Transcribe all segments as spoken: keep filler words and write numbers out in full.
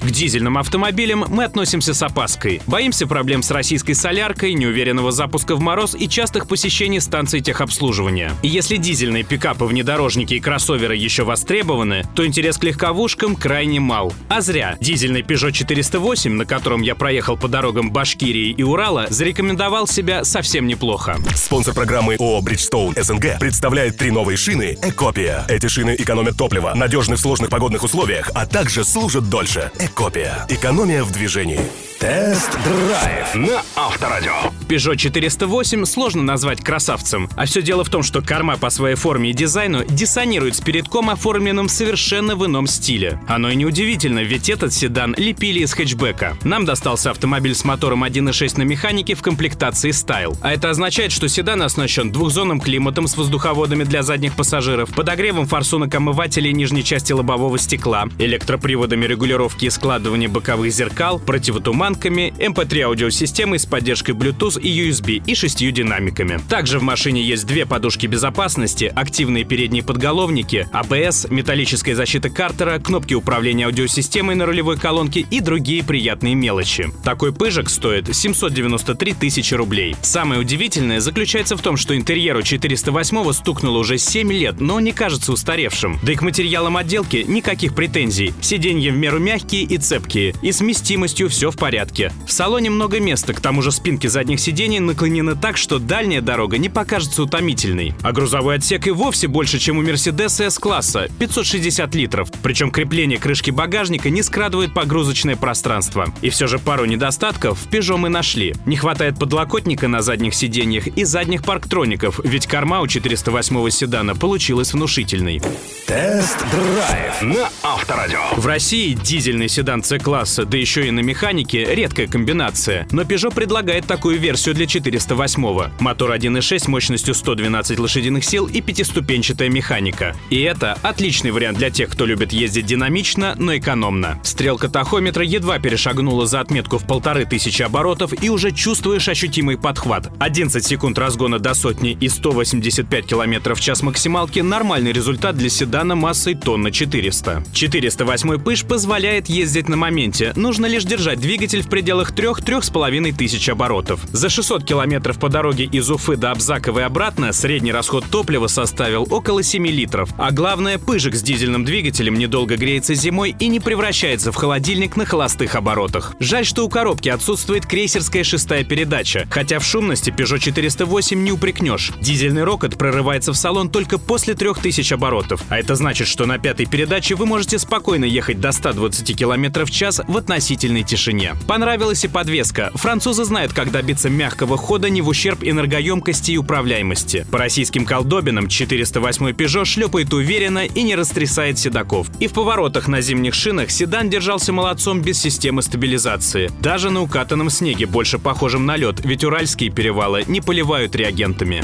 К дизельным автомобилям мы относимся с опаской. Боимся проблем с российской соляркой, неуверенного запуска в мороз и частых посещений станций техобслуживания. И если дизельные пикапы, внедорожники и кроссоверы еще востребованы, то интерес к легковушкам крайне мал. А зря. Дизельный Peugeot четыреста восемь, на котором я проехал по дорогам Башкирии и Урала, зарекомендовал себя совсем неплохо. Спонсор программы ООО «Бриджстоун СНГ» представляет три новые шины «Экопия». Эти шины экономят топливо, надежны в сложных погодных условиях, а также служат дольше. Копия. Экономия в движении. Тест-драйв на Авторадио. Peugeot четыреста восемь сложно назвать красавцем. А все дело в том, что корма по своей форме и дизайну диссонирует с передком, оформленным совершенно в ином стиле. Оно и неудивительно, ведь этот седан лепили из хэтчбека. Нам достался автомобиль с мотором один и шесть на механике в комплектации Style. А это означает, что седан оснащен двухзонным климатом с воздуховодами для задних пассажиров, подогревом форсунок омывателей нижней части лобового стекла, электроприводами регулировки и складывания боковых зеркал, противотуманными, эм пэ три аудиосистемой с поддержкой Bluetooth и ю эс би и шестью динамиками. Также в машине есть две подушки безопасности, активные передние подголовники, а бэ эс, металлическая защита картера, кнопки управления аудиосистемой на рулевой колонке и другие приятные мелочи. Такой пыжик стоит семьсот девяносто три тысячи рублей. Самое удивительное заключается в том, что интерьеру четыреста восьмого стукнуло уже семь лет, но не кажется устаревшим. Да и к материалам отделки никаких претензий. Сиденья в меру мягкие и цепкие, и с вместимостью все в порядке. В салоне много места, к тому же спинки задних сидений наклонены так, что дальняя дорога не покажется утомительной. А грузовой отсек и вовсе больше, чем у Mercedes эс класса – пятьсот шестьдесят литров. Причем крепление крышки багажника не скрадывает погрузочное пространство. И все же пару недостатков в Peugeot мы нашли. Не хватает подлокотника на задних сиденьях и задних парктроников, ведь корма у четыреста восьмого седана получилась внушительной. Тест-драйв на Авторадио. В России дизельный седан С-класса, да еще и на механике, редкая комбинация, но Peugeot предлагает такую версию для четыреста восьмого. Мотор один и шесть мощностью сто двенадцать лошадиных сил и пятиступенчатая механика. И это отличный вариант для тех, кто любит ездить динамично, но экономно. Стрелка тахометра едва перешагнула за отметку в полторы тысячи оборотов и уже чувствуешь ощутимый подхват. одиннадцать секунд разгона до сотни и сто восемьдесят пять километров в час максималки – нормальный результат для седана массой тонна четыреста. четыреста восьмой Пыж позволяет ездить на моменте, нужно лишь держать двигатель в пределах трёх-трёх с половиной тысяч оборотов. За шестьсот километров по дороге из Уфы до Абзаковой и обратно средний расход топлива составил около семи литров. А главное, пыжик с дизельным двигателем недолго греется зимой и не превращается в холодильник на холостых оборотах. Жаль, что у коробки отсутствует крейсерская шестая передача, хотя в шумности Peugeot четыреста восемь не упрекнешь. Дизельный рокот прорывается в салон только после трёх тысяч оборотов, а это значит, что на пятой передаче вы можете спокойно ехать до ста двадцати километров в час в относительной тишине. Понравилась и подвеска. Французы знают, как добиться мягкого хода не в ущерб энергоемкости и управляемости. По российским колдобинам четыреста восьмой Peugeot шлепает уверенно и не растрясает седаков. И в поворотах на зимних шинах седан держался молодцом без системы стабилизации. Даже на укатанном снеге, больше похожем на лед, ведь уральские перевалы не поливают реагентами.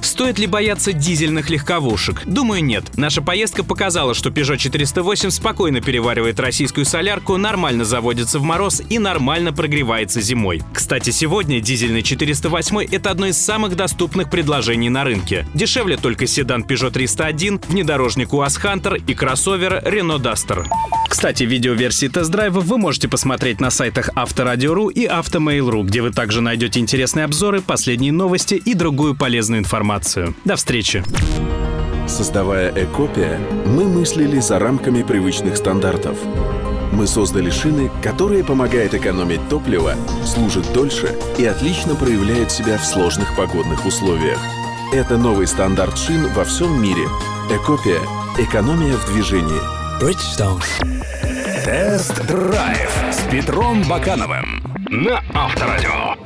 Стоит ли бояться дизельных легковушек? Думаю, нет. Наша поездка показала, что Peugeot четыреста восемь спокойно переваривает российскую солярку, нормально заводится в мороз и нормально прогревается зимой. Кстати, сегодня дизельный четыреста восемь — это одно из самых доступных предложений на рынке. Дешевле только седан Peugeot триста один, внедорожник УАЗ Хантер и кроссовер Renault Duster. Кстати, видеоверсии тест-драйва вы можете посмотреть на сайтах Авторадио.ру и Автомейл.ру, где вы также найдете интересные обзоры, последние новости и другую полезную информацию. До встречи! Создавая Экопия, мы мыслили за рамками привычных стандартов. Мы создали шины, которые помогают экономить топливо, служат дольше и отлично проявляют себя в сложных погодных условиях. Это новый стандарт шин во всем мире. Экопия. Экономия в движении. Bridgestone. Тест-драйв с Петром Бакановым на Авторадио.